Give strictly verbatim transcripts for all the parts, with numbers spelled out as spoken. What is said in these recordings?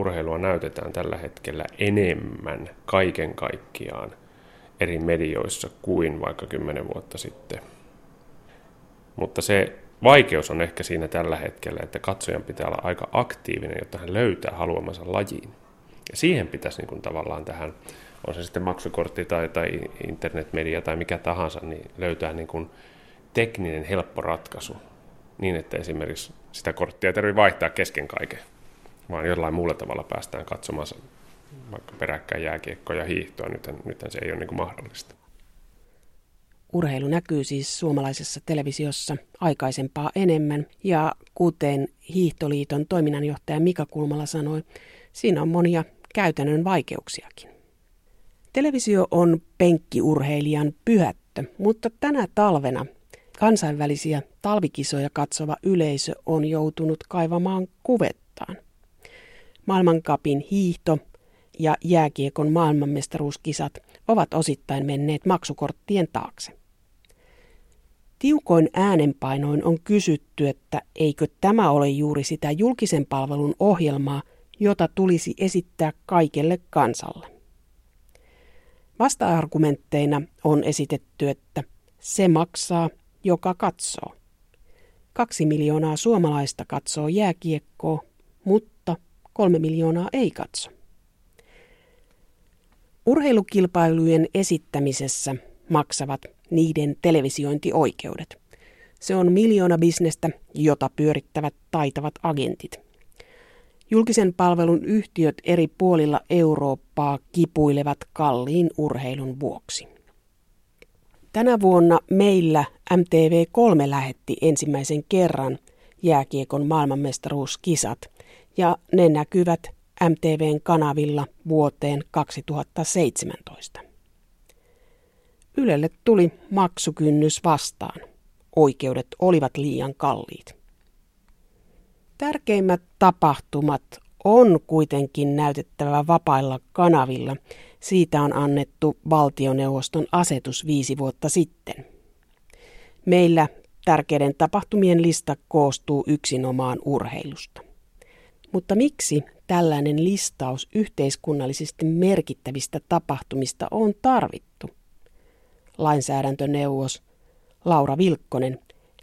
urheilua näytetään tällä hetkellä enemmän kaiken kaikkiaan eri medioissa kuin vaikka kymmenen vuotta sitten. Mutta se vaikeus on ehkä siinä tällä hetkellä, että katsojan pitää olla aika aktiivinen, jotta hän löytää haluamansa lajiin. Ja siihen pitäisi niin kuin tavallaan tähän, on se sitten maksukortti tai, tai internetmedia tai mikä tahansa, niin löytää niin kuin tekninen helppo ratkaisu niin, että esimerkiksi sitä korttia ei tarvitse vaihtaa kesken kaiken, vaan jollain muulla tavalla päästään katsomaan vaikka peräkkäin jääkiekkoa ja hiihtoa. Nythän, nythän se ei ole niin kuin mahdollista. Urheilu näkyy siis suomalaisessa televisiossa aikaisempaa enemmän, ja kuten Hiihtoliiton toiminnanjohtaja Mika Kulmala sanoi, siinä on monia käytännön vaikeuksiakin. Televisio on penkkiurheilijan pyhättö, mutta tänä talvena kansainvälisiä talvikisoja katsova yleisö on joutunut kaivamaan kuvettaan. Maailmankapin hiihto ja jääkiekon maailmanmestaruuskisat ovat osittain menneet maksukorttien taakse. Tiukoin äänenpainoin on kysytty, että eikö tämä ole juuri sitä julkisen palvelun ohjelmaa, jota tulisi esittää kaikelle kansalle. Vasta-argumentteina on esitetty, että se maksaa, joka katsoo. Kaksi miljoonaa suomalaista katsoo jääkiekkoa, mutta kolme miljoonaa ei katso. Urheilukilpailujen esittämisessä maksavat niiden televisiointioikeudet. Se on miljoona bisnestä, jota pyörittävät taitavat agentit. Julkisen palvelun yhtiöt eri puolilla Eurooppaa kipuilevat kalliin urheilun vuoksi. Tänä vuonna meillä M T V kolme lähetti ensimmäisen kerran jääkiekon maailmanmestaruuskisat, ja ne näkyvät M T V:n kanavilla vuoteen kaksituhattaseitsemäntoista. Ylelle tuli maksukynnys vastaan. Oikeudet olivat liian kalliit. Tärkeimmät tapahtumat on kuitenkin näytettävä vapailla kanavilla. Siitä on annettu valtioneuvoston asetus viisi vuotta sitten. Meillä tärkeiden tapahtumien lista koostuu yksinomaan urheilusta. Mutta miksi tällainen listaus yhteiskunnallisesti merkittävistä tapahtumista on tarvittu? Lainsäädäntöneuvos Laura Vilkkonen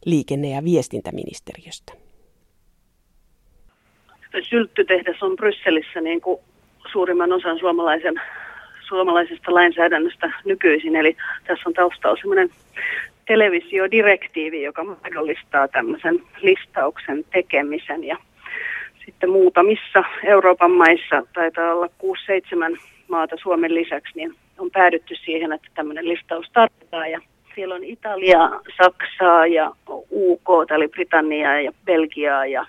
liikenne- ja viestintäministeriöstä. Sylttytehdas on Brysselissä niin kuin suurimman osan suomalaisen, suomalaisesta lainsäädännöstä nykyisin. Eli tässä on taustalla sellainen televisiodirektiivi, joka mahdollistaa tämmöisen listauksen tekemisen. Ja sitten muutamissa Euroopan maissa, taitaa olla kuusi seitsemän maata Suomen lisäksi, niin on päädytty siihen, että tämmöinen listaus tarvitaan. Ja siellä on Italiaa, Saksaa ja U K, eli Britanniaa ja Belgiaa ja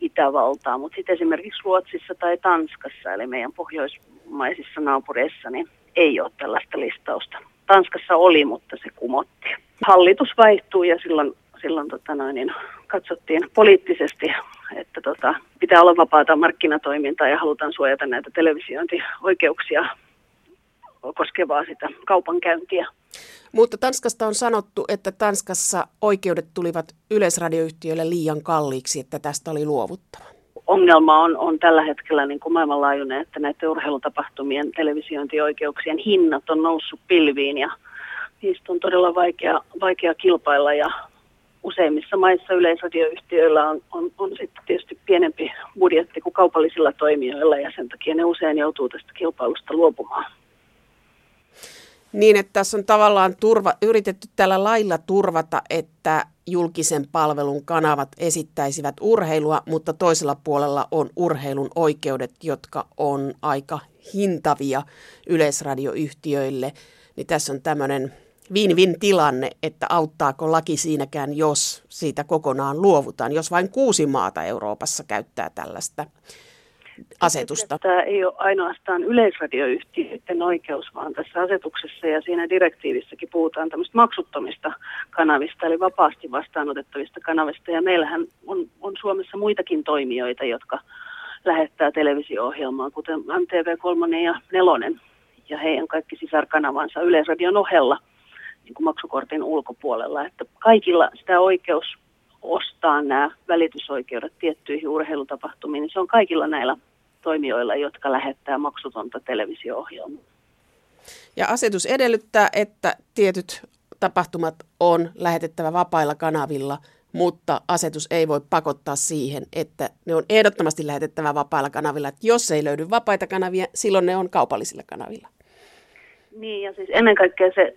Itävaltaa, mutta sitten esimerkiksi Ruotsissa tai Tanskassa, eli meidän pohjoismaisissa naapureissa, niin ei ole tällaista listausta. Tanskassa oli, mutta se kumottiin. Hallitus vaihtui ja silloin, silloin tota noin, niin katsottiin poliittisesti, että tota, pitää olla vapaata markkinatoimintaa ja halutaan suojata näitä televisiointioikeuksia koskevaa sitä kaupankäyntiä. Mutta Tanskasta on sanottu, että Tanskassa oikeudet tulivat yleisradioyhtiöille liian kalliiksi, että tästä oli luovuttava. Ongelma on, on tällä hetkellä niin kuin maailmanlaajuinen, että näiden urheilutapahtumien televisiointioikeuksien hinnat on noussut pilviin ja niistä on todella vaikea, vaikea kilpailla ja useimmissa maissa yleisradioyhtiöillä on, on, on sitten tietysti pienempi budjetti kuin kaupallisilla toimijoilla ja sen takia ne usein joutuu tästä kilpailusta luopumaan. Niin, että tässä on tavallaan turva, yritetty tällä lailla turvata, että julkisen palvelun kanavat esittäisivät urheilua, mutta toisella puolella on urheilun oikeudet, jotka on aika hintavia yleisradioyhtiöille. Niin tässä on tämmöinen win-win tilanne, että auttaako laki siinäkään, jos siitä kokonaan luovutaan, jos vain kuusi maata Euroopassa käyttää tällaista asetusta. Tämä ei ole ainoastaan yleisradioyhtiöiden oikeus, vaan tässä asetuksessa ja siinä direktiivissäkin puhutaan tämmöistä maksuttomista kanavista, eli vapaasti vastaanotettavista kanavista. Ja meillähän on, on Suomessa muitakin toimijoita, jotka lähettää televisio-ohjelmaa, kuten M T V kolme ja Nelonen ja heidän kaikki sisarkanavansa Yleisradion ohella niin kuin maksukortin ulkopuolella. Että kaikilla sitä oikeus ostaa nämä välitysoikeudet tiettyihin urheilutapahtumiin, niin se on kaikilla näillä toimijoilla, jotka lähettää maksutonta televisio-ohjelmaa. Ja asetus edellyttää, että tietyt tapahtumat on lähetettävä vapailla kanavilla, mutta asetus ei voi pakottaa siihen, että ne on ehdottomasti lähetettävä vapailla kanavilla. Että jos ei löydy vapaita kanavia, silloin ne on kaupallisilla kanavilla. Niin, ja siis ennen kaikkea se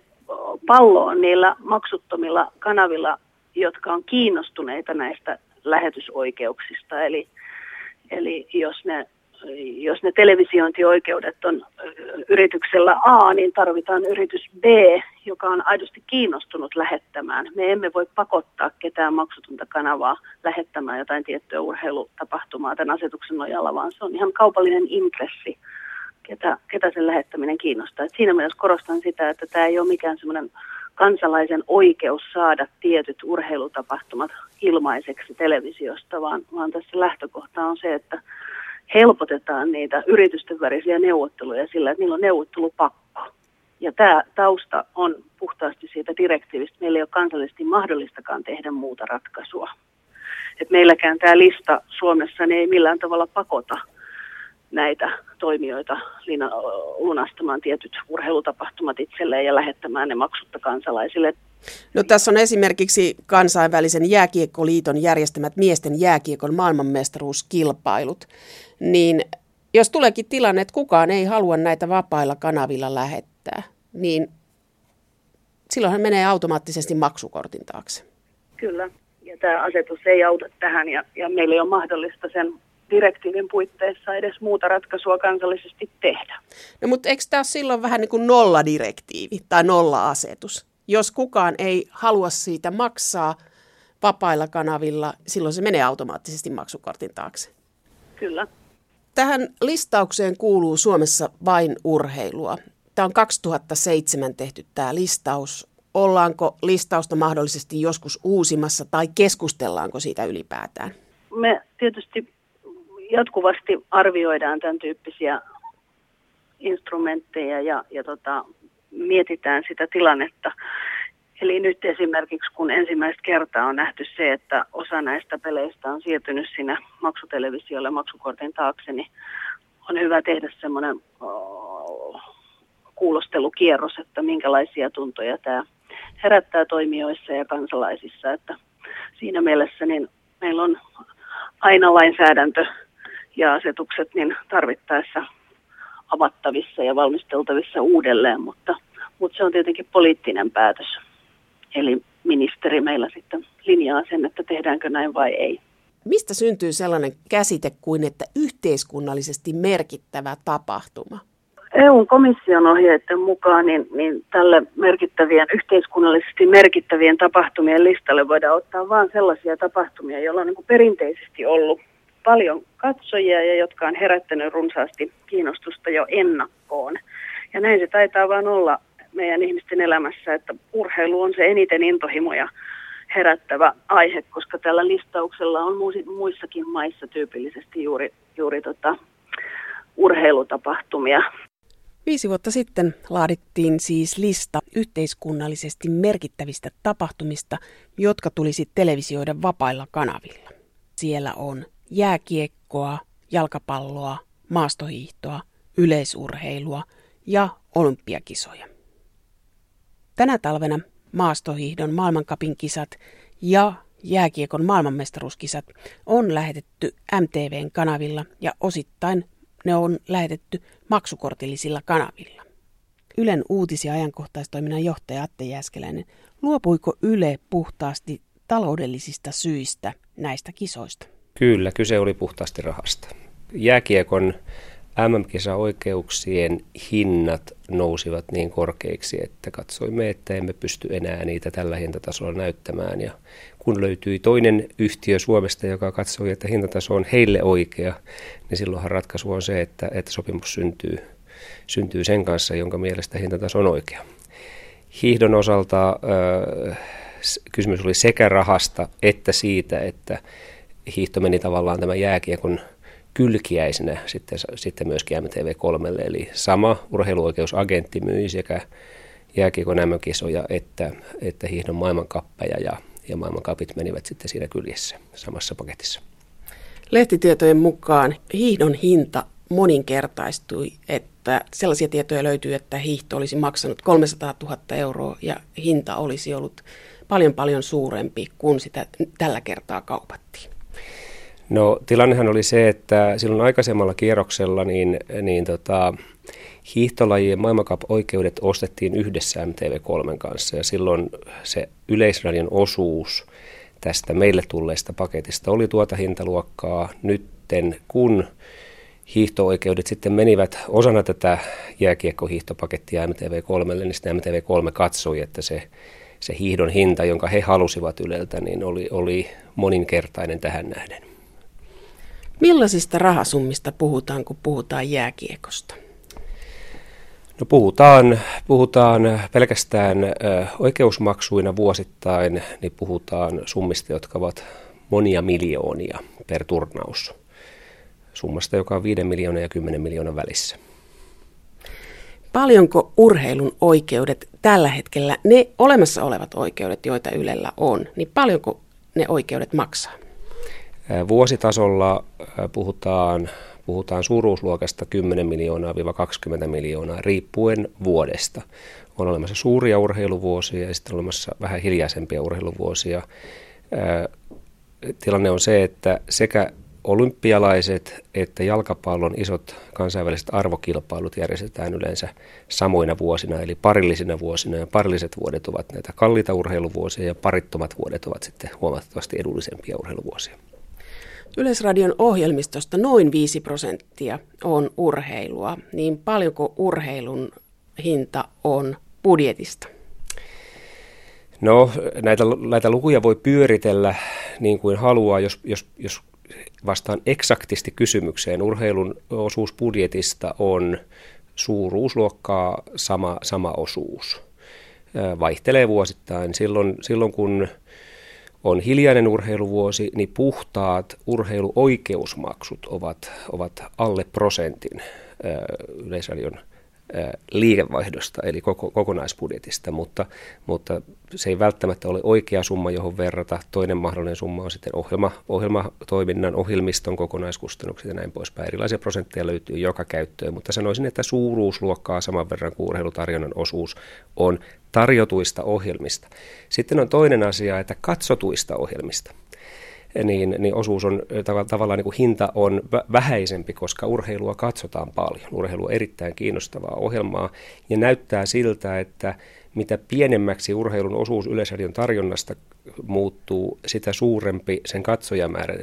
pallo on niillä maksuttomilla kanavilla, jotka on kiinnostuneita näistä lähetysoikeuksista. Eli, eli jos ne, jos ne televisiointioikeudet on yrityksellä A, niin tarvitaan yritys B, joka on aidosti kiinnostunut lähettämään. Me emme voi pakottaa ketään maksutonta kanavaa lähettämään jotain tiettyä urheilutapahtumaa tämän asetuksen nojalla, vaan se on ihan kaupallinen intressi, ketä, ketä sen lähettäminen kiinnostaa. Et siinä mielessä korostan sitä, että tämä ei ole mikään semmoinen kansalaisen oikeus saada tietyt urheilutapahtumat ilmaiseksi televisiosta, vaan, vaan tässä lähtökohta on se, että helpotetaan niitä yritysten värisiä neuvotteluja sillä, että niillä on neuvottelupakko. Ja tämä tausta on puhtaasti siitä direktiivistä. Meillä ei ole kansallisesti mahdollistakaan tehdä muuta ratkaisua. Et meilläkään tämä lista Suomessa niin ei millään tavalla pakota näitä toimijoita lunastamaan tietyt urheilutapahtumat itselleen ja lähettämään ne maksutta kansalaisille. No, tässä on esimerkiksi kansainvälisen jääkiekkoliiton järjestämät miesten jääkiekon maailmanmestaruuskilpailut. Niin jos tuleekin tilanne, että kukaan ei halua näitä vapailla kanavilla lähettää, niin silloinhan menee automaattisesti maksukortin taakse. Kyllä, ja tämä asetus ei auta tähän ja, ja meillä ei ole mahdollista sen direktiivin puitteissa edes muuta ratkaisua kansallisesti tehdä. No, mutta eikö tämä ole silloin vähän niin kuin nolladirektiivi tai nolla-asetus? Jos kukaan ei halua siitä maksaa vapailla kanavilla, silloin se menee automaattisesti maksukortin taakse. Kyllä. Tähän listaukseen kuuluu Suomessa vain urheilua. Tämä on kaksituhattaseitsemän tehty tämä listaus. Ollaanko listausta mahdollisesti joskus uusimassa tai keskustellaanko siitä ylipäätään? Me tietysti jatkuvasti arvioidaan tämän tyyppisiä instrumentteja ja, ja tota, mietitään sitä tilannetta. Eli nyt esimerkiksi kun ensimmäistä kertaa on nähty se, että osa näistä peleistä on siirtynyt sinne maksutelevisiolle maksukortin taakse, niin on hyvä tehdä semmoinen oh, kuulostelukierros, että minkälaisia tuntoja tämä herättää toimijoissa ja kansalaisissa. Että siinä mielessä niin meillä on aina lainsäädäntö ja asetukset niin tarvittaessa avattavissa ja valmisteltavissa uudelleen, mutta, mutta se on tietenkin poliittinen päätös. Eli ministeri meillä sitten linjaa sen, että tehdäänkö näin vai ei. Mistä syntyy sellainen käsite kuin, että yhteiskunnallisesti merkittävä tapahtuma? E U-komission ohjeiden mukaan niin, niin tälle merkittävien, yhteiskunnallisesti merkittävien tapahtumien listalle voidaan ottaa vain sellaisia tapahtumia, joilla on niin kuin perinteisesti ollut paljon katsojia ja jotka on herättänyt runsaasti kiinnostusta jo ennakkoon. Ja näin se taitaa vaan olla meidän ihmisten elämässä, että urheilu on se eniten intohimoja herättävä aihe, koska tällä listauksella on muissakin maissa tyypillisesti juuri, juuri tota urheilutapahtumia. Viisi vuotta sitten laadittiin siis lista yhteiskunnallisesti merkittävistä tapahtumista, jotka tulisi televisioida vapailla kanavilla. Siellä on jääkiekkoa, jalkapalloa, maastohiihtoa, yleisurheilua ja olympiakisoja. Tänä talvena maastohiihdon maailmancupin kisat ja jääkiekon maailmanmestaruuskisat on lähetetty M T V:n kanavilla ja osittain ne on lähetetty maksukortillisilla kanavilla. Ylen uutisia ajankohtaistoiminnan johtaja Atte Jääskeläinen, luopuiko Yle puhtaasti taloudellisista syistä näistä kisoista? Kyllä, kyse oli puhtaasti rahasta. Jääkiekon M M-kisaoikeuksien hinnat nousivat niin korkeiksi, että katsoimme, että emme pysty enää niitä tällä hintatasolla näyttämään. Ja kun löytyi toinen yhtiö Suomesta, joka katsoi, että hintataso on heille oikea, niin silloinhan ratkaisu on se, että, että sopimus syntyy, syntyy sen kanssa, jonka mielestä hintataso on oikea. Hiihdon osalta äh, kysymys oli sekä rahasta että siitä, että hiihto meni tavallaan tämän jääkiekon kylkiäisenä sitten, sitten myöskin M T V kolmelle, eli sama urheiluoikeusagentti myi sekä jääkiekon M M-kisoja että, että hiihdon maailmancuppeja ja, ja maailmancupit menivät sitten siinä kyljessä samassa paketissa. Lehtitietojen mukaan hiihdon hinta moninkertaistui, että sellaisia tietoja löytyy, että hiihto olisi maksanut kolmesataatuhatta euroa ja hinta olisi ollut paljon paljon suurempi kuin sitä tällä kertaa kaupattiin. No tilannehan oli se, että silloin aikaisemmalla kierroksella niin, niin tota, hiihtolajien maailmancup-oikeudet ostettiin yhdessä M T V kolmen kanssa ja silloin se Yleisradion osuus tästä meille tulleesta paketista oli tuota hintaluokkaa. Nytten kun hiihto-oikeudet sitten menivät osana tätä jääkiekkohiihtopakettia M T V kolmelle, niin sitten M T V kolme katsoi, että se, se hiihdon hinta, jonka he halusivat Yleltä, niin oli, oli moninkertainen tähän nähden. Millaisista rahasummista puhutaan, kun puhutaan jääkiekosta? No puhutaan, puhutaan pelkästään oikeusmaksuina vuosittain, niin puhutaan summista, jotka ovat monia miljoonia per turnaus. Summasta, joka on viiden miljoonan ja kymmenen miljoonan välissä. Paljonko urheilun oikeudet tällä hetkellä, ne olemassa olevat oikeudet, joita Ylellä on, niin paljonko ne oikeudet maksaa? Vuositasolla puhutaan, puhutaan suuruusluokasta kymmenen miljoonaa kaksikymmentä miljoonaa riippuen vuodesta. On olemassa suuria urheiluvuosia ja sitten olemassa vähän hiljaisempia urheiluvuosia. Tilanne on se, että sekä olympialaiset että jalkapallon isot kansainväliset arvokilpailut järjestetään yleensä samoina vuosina, eli parillisina vuosina, ja parilliset vuodet ovat näitä kalliita urheiluvuosia ja parittomat vuodet ovat sitten huomattavasti edullisempia urheiluvuosia. Yleisradion ohjelmistosta noin viisi prosenttia on urheilua, niin paljonko urheilun hinta on budjetista? No näitä, näitä lukuja voi pyöritellä niin kuin haluaa, jos, jos, jos vastaan eksaktisti kysymykseen. Urheilun osuus budjetista on suuruusluokkaa sama, sama osuus. Vaihtelee vuosittain. Silloin, silloin kun on hiljainen urheiluvuosi, niin puhtaat urheiluoikeusmaksut ovat, ovat alle prosentin Yleisradion liikevaihdosta, eli koko, kokonaisbudjetista, mutta, mutta se ei välttämättä ole oikea summa, johon verrata. Toinen mahdollinen summa on sitten ohjelma, ohjelmatoiminnan, ohjelmiston kokonaiskustannukset ja näin poispäin. Erilaisia prosentteja löytyy joka käyttöön, mutta sanoisin, että suuruusluokkaa saman verran kuin urheilutarjonnan osuus on tarjotuista ohjelmista. Sitten on toinen asia, että katsotuista ohjelmista. Niin, niin osuus on tavallaan niin kuin hinta on vähäisempi, koska urheilua katsotaan paljon. Urheilu on erittäin kiinnostavaa ohjelmaa ja näyttää siltä, että mitä pienemmäksi urheilun osuus Yleisradion tarjonnasta muuttuu, sitä suurempi sen katsojamäärä,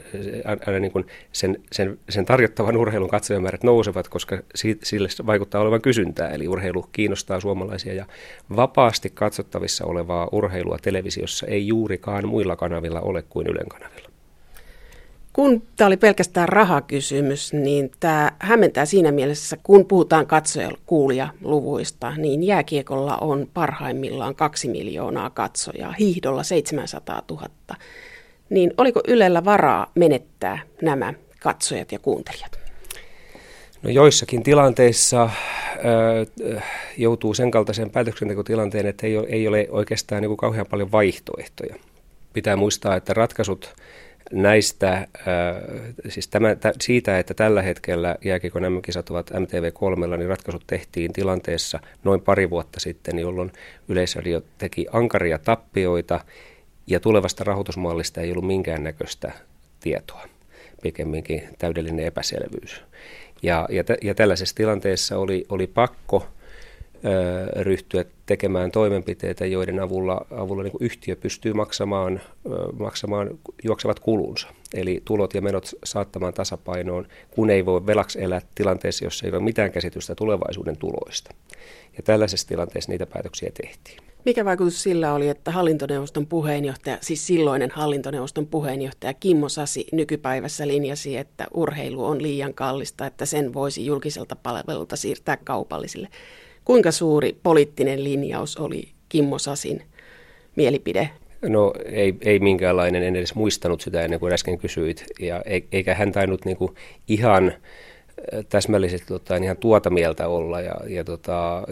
aina niin kuin sen, sen, sen tarjottavan urheilun katsojamäärät nousevat, koska sille vaikuttaa olevan kysyntää. Eli urheilu kiinnostaa suomalaisia ja vapaasti katsottavissa olevaa urheilua televisiossa ei juurikaan muilla kanavilla ole kuin Ylen kanavilla. Kun tämä oli pelkästään rahakysymys, niin tämä hämmentää siinä mielessä, kun puhutaan katsojakuulijaluvuista, niin jääkiekolla on parhaimmillaan kaksi miljoonaa katsojaa, hiihdolla seitsemänsataatuhatta. Niin oliko Ylellä varaa menettää nämä katsojat ja kuuntelijat? No joissakin tilanteissa ö, joutuu sen kaltaisen päätöksentekotilanteen, että ei ole, ei ole oikeastaan niin kuin kauhean paljon vaihtoehtoja. Pitää muistaa, että ratkaisut näistä, siis tämä, siitä, että tällä hetkellä jääkiekon M M-kisat ovat M T V kolmella, niin ratkaisut tehtiin tilanteessa noin pari vuotta sitten, jolloin Yleisradio teki ankaria tappioita ja tulevasta rahoitusmallista ei ollut minkäännäköistä tietoa, pikemminkin täydellinen epäselvyys. Ja, ja, t- ja tällaisessa tilanteessa oli, oli pakko ö, ryhtyä tekemään toimenpiteitä, joiden avulla, avulla niin kuin yhtiö pystyy maksamaan, maksamaan juoksevat kulunsa. Eli tulot ja menot saattamaan tasapainoon, kun ei voi velaksi elää tilanteessa, jossa ei ole mitään käsitystä tulevaisuuden tuloista. Ja tällaisessa tilanteessa niitä päätöksiä tehtiin. Mikä vaikutus sillä oli, että hallintoneuvoston puheenjohtaja, siis silloinen hallintoneuvoston puheenjohtaja Kimmo Sasi nykypäivässä linjasi, että urheilu on liian kallista, että sen voisi julkiselta palvelulta siirtää kaupallisille? Kuinka suuri poliittinen linjaus oli Kimmo Sasin mielipide? No ei, ei minkäänlainen, en edes muistanut sitä ennen kuin äsken kysyit, ja eikä hän tainnut niin kuin ihan täsmällisesti ottaen ihan tuota mieltä olla, ja, ja tota,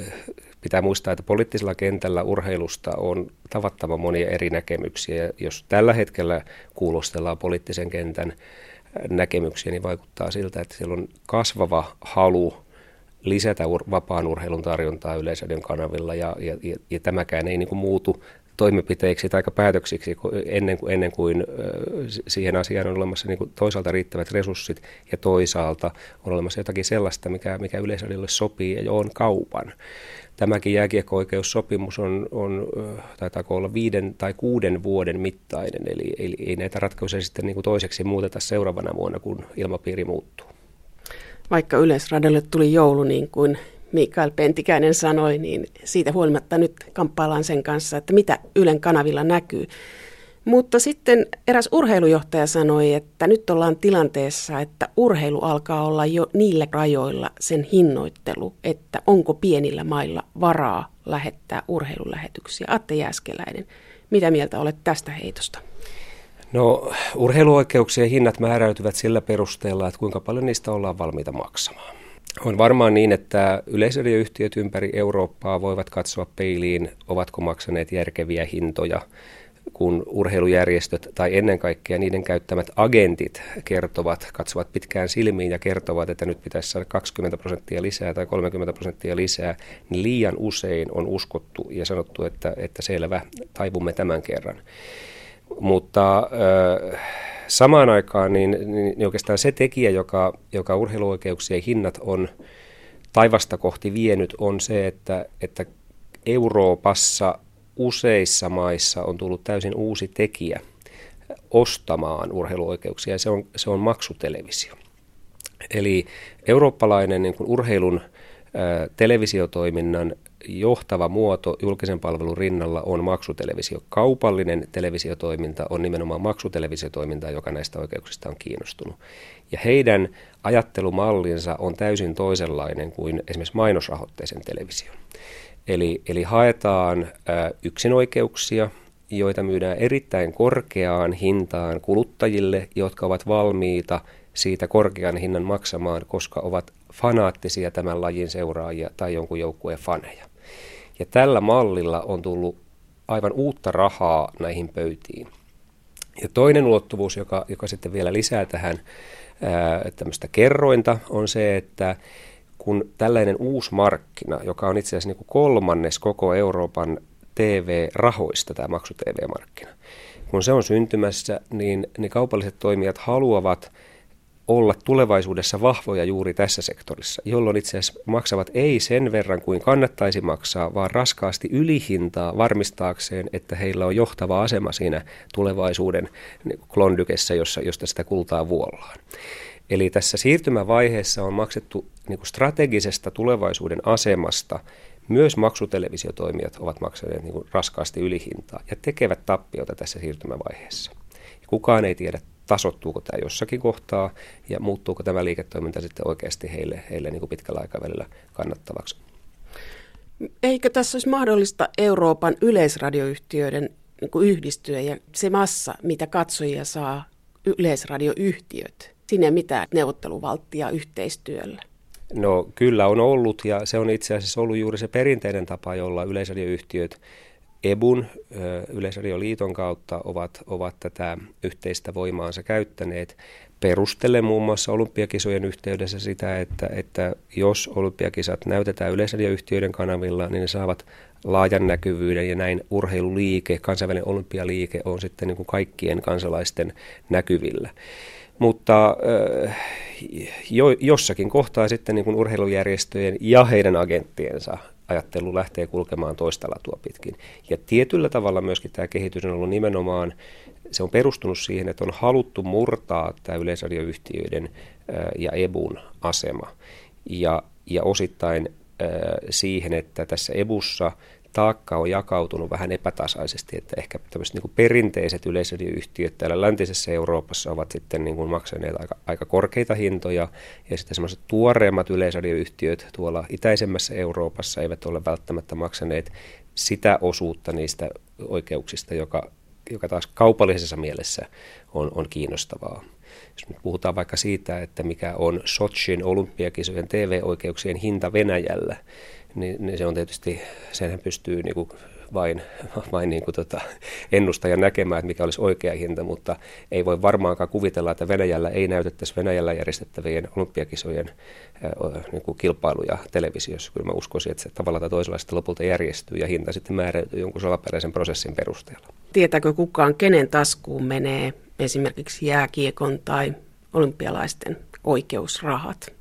pitää muistaa, että poliittisella kentällä urheilusta on tavattoman monia eri näkemyksiä, ja jos tällä hetkellä kuulostellaan poliittisen kentän näkemyksiä, niin vaikuttaa siltä, että siellä on kasvava halu lisätä ur- vapaan urheilun tarjontaa Yleisradion kanavilla, ja, ja, ja tämäkään ei niin kuin muutu toimenpiteiksi tai päätöksiksi ennen kuin, ennen kuin siihen asiaan on olemassa niin kuin toisaalta riittävät resurssit ja toisaalta on olemassa jotakin sellaista, mikä, mikä Yleisradiolle sopii ja jo on kaupan. Tämäkin jääkiekko-oikeussopimus on, on, taitaako olla viiden tai kuuden vuoden mittainen, eli, eli ei näitä ratkaisuja sitten niin kuin toiseksi muuteta seuraavana vuonna, kun ilmapiiri muuttuu. Vaikka Yleisradiolle tuli joulu, niin kuin Mikael Pentikäinen sanoi, niin siitä huolimatta nyt kamppaillaan sen kanssa, että mitä Ylen kanavilla näkyy. Mutta sitten eräs urheilujohtaja sanoi, että nyt ollaan tilanteessa, että urheilu alkaa olla jo niillä rajoilla sen hinnoittelu, että onko pienillä mailla varaa lähettää urheilulähetyksiä. Atte Jääskeläinen, mitä mieltä olet tästä heitosta? No, urheiluoikeuksien hinnat määräytyvät sillä perusteella, että kuinka paljon niistä ollaan valmiita maksamaan. On varmaan niin, että yleisradioyhtiöt ympäri Eurooppaa voivat katsoa peiliin, ovatko maksaneet järkeviä hintoja, kun urheilujärjestöt tai ennen kaikkea niiden käyttämät agentit kertovat, katsovat pitkään silmiin ja kertovat, että nyt pitäisi saada kaksikymmentä prosenttia lisää tai kolmekymmentä prosenttia lisää, niin liian usein on uskottu ja sanottu, että, että selvä, taivumme tämän kerran. Mutta äh, samaan aikaan niin, niin oikeastaan se tekijä, joka, joka urheiluoikeuksien hinnat on taivasta kohti vienyt, on se, että, että Euroopassa useissa maissa on tullut täysin uusi tekijä ostamaan urheiluoikeuksia, ja se on, se on maksutelevisio. Eli eurooppalainen niin kuin urheilun äh, televisiotoiminnan johtava muoto julkisen palvelun rinnalla on maksutelevisio. Kaupallinen televisiotoiminta on nimenomaan maksutelevisiotoimintaa, joka näistä oikeuksista on kiinnostunut. Ja heidän ajattelumallinsa on täysin toisenlainen kuin esimerkiksi mainosrahoitteisen television. Eli, eli haetaan ää, yksinoikeuksia, joita myydään erittäin korkeaan hintaan kuluttajille, jotka ovat valmiita siitä korkean hinnan maksamaan, koska ovat fanaattisia tämän lajin seuraajia tai jonkun joukkueen faneja. Ja tällä mallilla on tullut aivan uutta rahaa näihin pöytiin. Ja toinen ulottuvuus, joka, joka sitten vielä lisää tähän ää, tämmöistä kerrointa, on se, että kun tällainen uusi markkina, joka on itse asiassa niin kuin kolmannes koko Euroopan T V-rahoista, tämä maksu-T V-markkina, kun se on syntymässä, niin, niin kaupalliset toimijat haluavat olla tulevaisuudessa vahvoja juuri tässä sektorissa, jolloin itse asiassa maksavat ei sen verran kuin kannattaisi maksaa, vaan raskaasti ylihintaa varmistaakseen, että heillä on johtava asema siinä tulevaisuuden klondykessä, jossa, josta sitä kultaa vuollaan. Eli tässä siirtymävaiheessa on maksettu niin kuin strategisesta tulevaisuuden asemasta. Myös maksutelevisiotoimijat ovat maksaneet niin kuin raskaasti ylihintaa ja tekevät tappiota tässä siirtymävaiheessa. Ja kukaan ei tiedä, tasottuuko tämä jossakin kohtaa ja muuttuuko tämä liiketoiminta sitten oikeasti heille, heille niin kuin pitkällä aikavälillä kannattavaksi. Eikö tässä olisi mahdollista Euroopan yleisradioyhtiöiden niin kuin yhdistyä ja se massa, mitä katsojia saa yleisradioyhtiöt? Sinne mitään neuvotteluvalttia yhteistyöllä? No kyllä on ollut, ja se on itse asiassa ollut juuri se perinteinen tapa, jolla yleisradioyhtiöt E B U:n, Yleisradioliiton kautta ovat, ovat tätä yhteistä voimaansa käyttäneet. Perustele muun muassa olympiakisojen yhteydessä sitä, että, että jos olympiakisat näytetään yleisradioyhtiöiden kanavilla, niin ne saavat laajan näkyvyyden ja näin urheiluliike, kansainvälinen olympialiike on sitten niin kuin kaikkien kansalaisten näkyvillä. Mutta jo, jossakin kohtaa sitten niin kuin urheilujärjestöjen ja heidän agenttiensa ajattelu lähtee kulkemaan toista latua pitkin. Ja tietyllä tavalla myöskin tämä kehitys on ollut nimenomaan, se on perustunut siihen, että on haluttu murtaa tämä yleisradioyhtiöiden ja E B U:n asema. Ja, ja osittain siihen, että tässä E B U:ssa taakka on jakautunut vähän epätasaisesti, että ehkä tämmöiset niin kuin perinteiset yleisradioyhtiöt täällä läntisessä Euroopassa ovat sitten niin kuin maksaneet aika, aika korkeita hintoja, ja sitten semmoiset tuoreemmat yleisradioyhtiöt tuolla itäisemmässä Euroopassa eivät ole välttämättä maksaneet sitä osuutta niistä oikeuksista, joka, joka taas kaupallisessa mielessä on, on kiinnostavaa. Jos nyt puhutaan vaikka siitä, että mikä on Sotšin olympiakisojen T V-oikeuksien hinta Venäjällä, niin se on tietysti, senhän pystyy niin kuin vain, vain niin kuin tota ennustajan näkemään, että mikä olisi oikea hinta, mutta ei voi varmaankaan kuvitella, että Venäjällä ei näytettäisi Venäjällä järjestettävien olympiakisojen äh, niin kuin kilpailuja televisiossa. Kyllä mä uskoisin, että se tavalla tai toisella sitten lopulta järjestyy ja hinta sitten määräytyy jonkun salaperäisen prosessin perusteella. Tietääkö kukaan, kenen taskuun menee esimerkiksi jääkiekon tai olympialaisten oikeusrahat?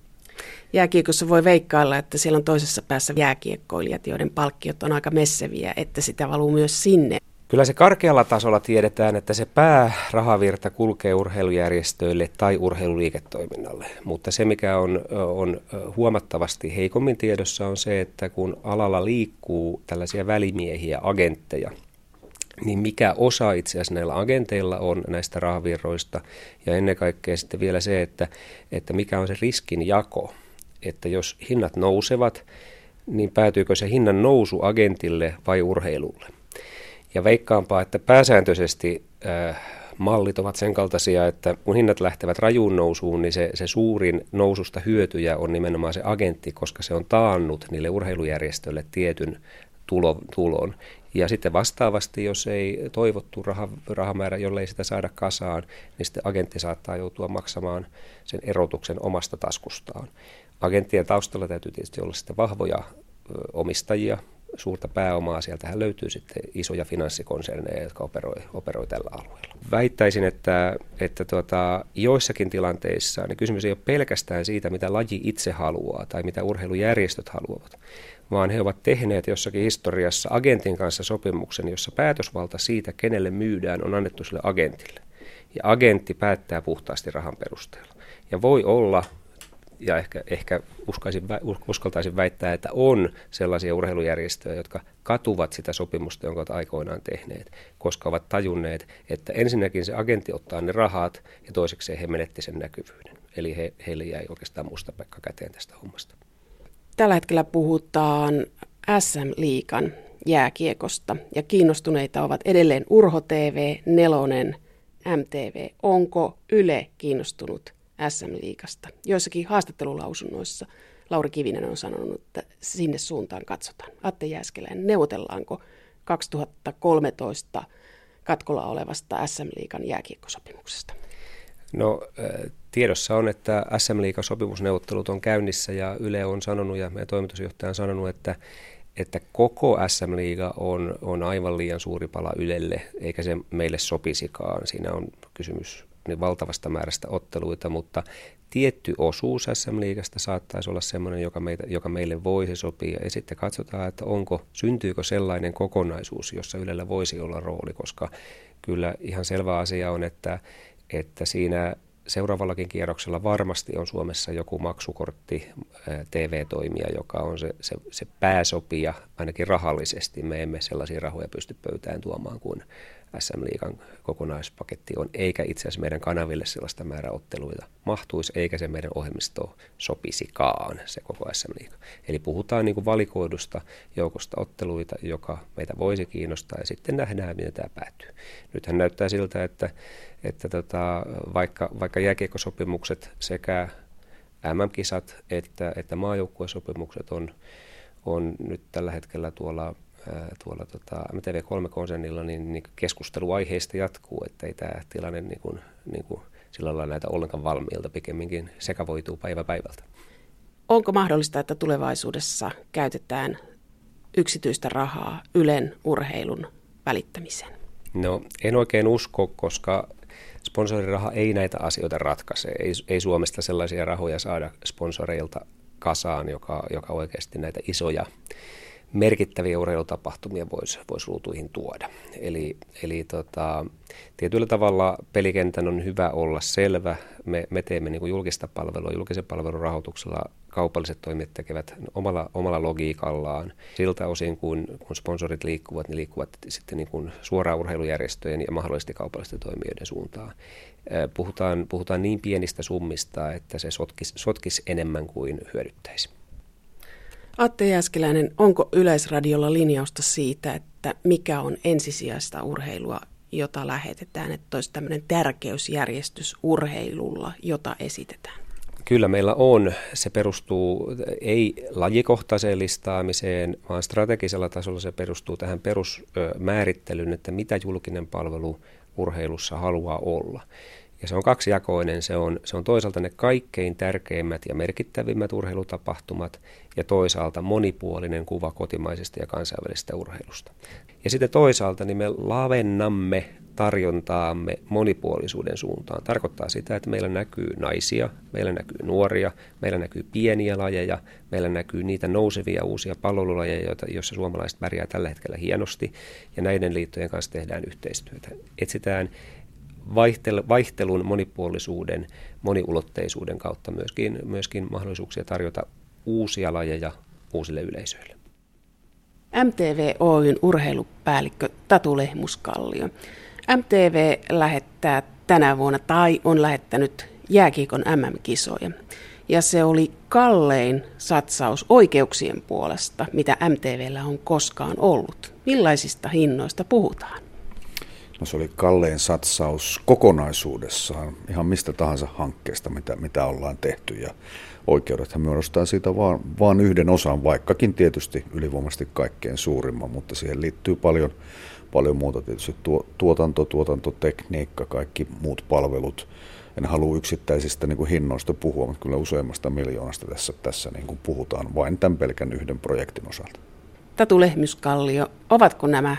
Jääkiekossa voi veikkailla, että siellä on toisessa päässä jääkiekkoilijat, joiden palkkiot on aika messeviä, että sitä valuu myös sinne. Kyllä se karkealla tasolla tiedetään, että se päärahavirta kulkee urheilujärjestöille tai urheiluliiketoiminnalle, mutta se mikä on, on huomattavasti heikommin tiedossa on se, että kun alalla liikkuu tällaisia välimiehiä, agentteja, niin mikä osa itse asiassa näillä agenteilla on näistä rahavirroista ja ennen kaikkea sitten vielä se, että, että mikä on se riskinjako, että jos hinnat nousevat, niin päätyykö se hinnan nousu agentille vai urheilulle. Ja veikkaanpa, että pääsääntöisesti äh, mallit ovat sen kaltaisia, että kun hinnat lähtevät rajuun nousuun, niin se, se suurin noususta hyötyjä on nimenomaan se agentti, koska se on taannut niille urheilujärjestöille tietyn tulon. Ja sitten vastaavasti, jos ei toivottu raha, rahamäärä, jollei sitä saada kasaan, niin sitten agentti saattaa joutua maksamaan sen erotuksen omasta taskustaan. Agenttien taustalla täytyy tietysti olla sitten vahvoja omistajia, suurta pääomaa. Sieltähän löytyy sitten isoja finanssikonserneja, jotka operoi, operoi tällä alueella. Väittäisin, että, että tuota, joissakin tilanteissa niin kysymys ei ole pelkästään siitä, mitä laji itse haluaa tai mitä urheilujärjestöt haluavat, vaan he ovat tehneet jossakin historiassa agentin kanssa sopimuksen, jossa päätösvalta siitä, kenelle myydään, on annettu sille agentille. Ja agentti päättää puhtaasti rahan perusteella. Ja voi olla, ja ehkä, ehkä uskaisin, uskaltaisin väittää, että on sellaisia urheilujärjestöjä, jotka katuvat sitä sopimusta, jonka ovat aikoinaan tehneet, koska ovat tajunneet, että ensinnäkin se agentti ottaa ne rahat ja toisekseen he menetti sen näkyvyyden. Eli he, heille jäi oikeastaan musta pekka käteen tästä hommasta. Tällä hetkellä puhutaan äs äm-liigan jääkiekosta ja kiinnostuneita ovat edelleen Urho T V, Nelonen, M T V. Onko Yle kiinnostunut äs äm-liigasta? Joissakin haastattelulausunnoissa Lauri Kivinen on sanonut, että sinne suuntaan katsotaan. Atte Jääskeläinen, neuvotellaanko kaksituhattakolmetoista katkolla olevasta äs äm-liigan jääkiekkosopimuksesta? No tiedossa on, että äs äm-liigan sopimusneuvottelut on käynnissä ja Yle on sanonut ja meidän toimitusjohtaja on sanonut, että, että koko äs äm-liiga on, on aivan liian suuri pala Ylelle, eikä se meille sopisikaan. Siinä on kysymys niin valtavasta määrästä otteluita, mutta tietty osuus äs äm-liigasta saattaisi olla sellainen, joka, meitä, joka meille voisi sopia. Ja sitten katsotaan, että onko, syntyykö sellainen kokonaisuus, jossa Ylellä voisi olla rooli, koska kyllä ihan selvä asia on, että että siinä seuraavallakin kierroksella varmasti on Suomessa joku maksukortti T V-toimija, joka on se, se, se pääsopija ainakin rahallisesti. Me emme sellaisia rahoja pysty pöytään tuomaan, kun äs äm-liigan kokonaispaketti on, eikä itse asiassa meidän kanaville sellaista määrää otteluita mahtuisi, eikä se meidän ohjelmistoon sopisikaan, se koko äs äm-liiga. Eli puhutaan niin kuin valikoidusta joukosta otteluita, joka meitä voisi kiinnostaa, ja sitten nähdään, miten tämä päätyy. Nythän näyttää siltä, että, että tota, vaikka, vaikka jääkiekkosopimukset sekä äm äm-kisat että, että maajoukkuesopimukset on, on nyt tällä hetkellä tuolla tuolla tota, M T V kolme-konsernilla, niin, niin keskusteluaiheista jatkuu, että ei tämä tilanne niin kuin, niin kuin sillä lailla näytä ollenkaan valmiilta, pikemminkin sekavoituu päivä päivältä. Onko mahdollista, että tulevaisuudessa käytetään yksityistä rahaa Ylen urheilun välittämiseen? No en oikein usko, koska sponsoriraha ei näitä asioita ratkaise. Ei, ei Suomesta sellaisia rahoja saada sponsoreilta kasaan, joka, joka oikeasti näitä isoja merkittäviä urheilutapahtumia voisi vois ruutuihin tuoda. Eli, eli tota, tietyllä tavalla pelikentän on hyvä olla selvä. Me, me teemme niin kuin julkista palvelua, julkisen palvelun rahoituksella kaupalliset toimijat tekevät omalla, omalla logiikallaan. Siltä osin, kun, kun sponsorit liikkuvat, niin liikkuvat sitten niin kuin suoraan urheilujärjestöjen ja mahdollisesti kaupallisten toimijoiden suuntaan. Puhutaan, puhutaan niin pienistä summista, että se sotkisi sotkis enemmän kuin hyödyttäisi. Atte Jääskeläinen, onko Yleisradiolla linjausta siitä, että mikä on ensisijaista urheilua, jota lähetetään, että olisi tämmöinen tärkeysjärjestys urheilulla, jota esitetään? Kyllä meillä on. Se perustuu ei lajikohtaiseen listaamiseen, vaan strategisella tasolla se perustuu tähän perusmäärittelyyn, että mitä julkinen palvelu urheilussa haluaa olla. Ja se on kaksijakoinen. Se on, se on toisaalta ne kaikkein tärkeimmät ja merkittävimmät urheilutapahtumat ja toisaalta monipuolinen kuva kotimaisesta ja kansainvälisestä urheilusta. Ja sitten toisaalta niin me lavennamme tarjontaamme monipuolisuuden suuntaan. Tarkoittaa sitä, että meillä näkyy naisia, meillä näkyy nuoria, meillä näkyy pieniä lajeja, meillä näkyy niitä nousevia uusia palvelulajeja, joita, joissa suomalaiset pärjää tällä hetkellä hienosti, ja näiden liittojen kanssa tehdään yhteistyötä. Etsitään vaihtelun, monipuolisuuden, moniulotteisuuden kautta myöskin, myöskin mahdollisuuksia tarjota uusia lajeja uusille yleisöille. M T V Oyn urheilupäällikkö Tatu Lehmuskallio. M T V lähettää tänä vuonna tai on lähettänyt jääkiekon M M-kisoja. Ja se oli kallein satsaus oikeuksien puolesta, mitä M T V:llä on koskaan ollut. Millaisista hinnoista puhutaan? No se oli kallein satsaus kokonaisuudessaan, ihan mistä tahansa hankkeesta, mitä, mitä ollaan tehty. Ja oikeudethan muodostaa siitä vaan, vaan yhden osan, vaikkakin tietysti ylivoimaisesti kaikkein suurimman, mutta siihen liittyy paljon, paljon muuta. Tietysti tuotanto, tuotantotekniikka, kaikki muut palvelut. En halua yksittäisistä niin kuin hinnoista puhua, mutta kyllä useammasta miljoonasta tässä, tässä niin kuin puhutaan vain tämän pelkän yhden projektin osalta. Tatu Lehmuskallio, ovatko nämä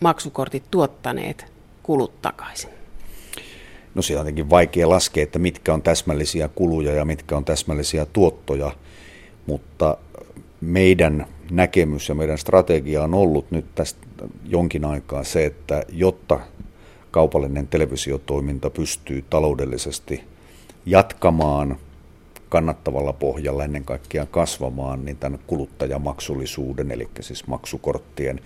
maksukortit tuottaneet kulut takaisin? No se on jotenkin vaikea laskea, että mitkä on täsmällisiä kuluja ja mitkä on täsmällisiä tuottoja, mutta meidän näkemys ja meidän strategia on ollut nyt tästä jonkin aikaa se, että jotta kaupallinen televisiotoiminta pystyy taloudellisesti jatkamaan kannattavalla pohjalla, ennen kaikkea kasvamaan, niin tämän kuluttajamaksullisuuden, eli siis maksukorttien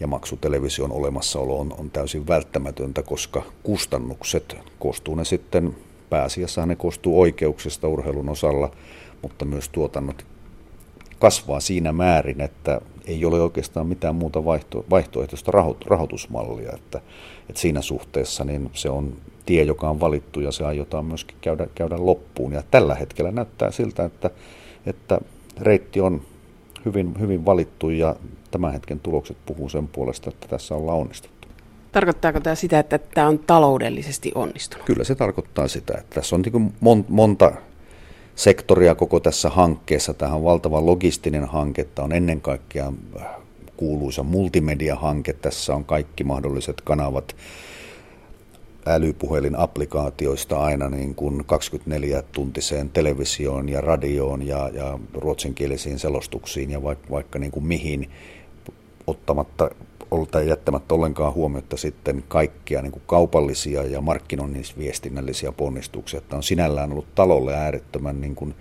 ja maksutelevision olemassaolo on, on täysin välttämätöntä, koska kustannukset, koostuu ne sitten, pääasiassa ne koostuu oikeuksista urheilun osalla, mutta myös tuotannot kasvaa siinä määrin, että ei ole oikeastaan mitään muuta vaihto, vaihtoehtoista rahoitusmallia. Että, että siinä suhteessa niin se on tie, joka on valittu ja se aiotaan myöskin käydä, käydä loppuun. Ja tällä hetkellä näyttää siltä, että, että reitti on hyvin, hyvin valittu ja tämän hetken tulokset puhuu sen puolesta, että tässä ollaan onnistuttu. Tarkoittaako tämä sitä, että tämä on taloudellisesti onnistunut? Kyllä se tarkoittaa sitä, että tässä on niin monta sektoria koko tässä hankkeessa. Tämä on valtava logistinen hanke, tämä on ennen kaikkea kuuluisa multimediahanke. Tässä on kaikki mahdolliset kanavat älypuhelinapplikaatioista aina niin kuin kaksikymmentäneljä tuntiseen televisioon ja radioon ja, ja ruotsinkielisiin selostuksiin ja vaikka, vaikka niin kuin mihin, ottamatta tai jättämättä ollenkaan huomiota sitten kaikkia niin kuin kaupallisia ja markkinoinnisviestinnällisiä ponnistuksia. Tämä on sinällään ollut talolle äärettömän niin kuin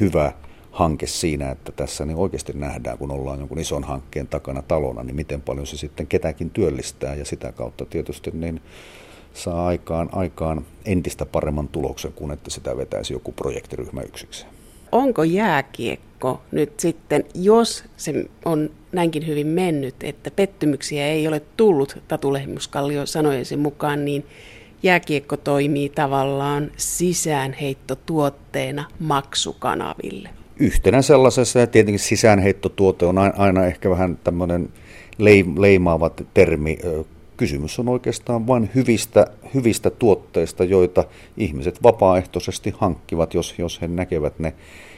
hyvä hanke siinä, että tässä niin oikeasti nähdään, kun ollaan jonkun ison hankkeen takana talona, niin miten paljon se sitten ketäkin työllistää ja sitä kautta tietysti niin saa aikaan, aikaan entistä paremman tuloksen kuin että sitä vetäisi joku projektiryhmä yksikseen. Onko jääkiekko nyt sitten, jos se on näinkin hyvin mennyt, että pettymyksiä ei ole tullut, Tatu Lehmuskallio sanoi sen mukaan, niin jääkiekko toimii tavallaan sisäänheittotuotteena maksukanaville? Yhtenä sellaisessa, ja tietenkin sisäänheittotuote on aina ehkä vähän tämmöinen leimaava termi. Kysymys on oikeastaan vain hyvistä, hyvistä tuotteista, joita ihmiset vapaaehtoisesti hankkivat, jos, jos he näkevät ne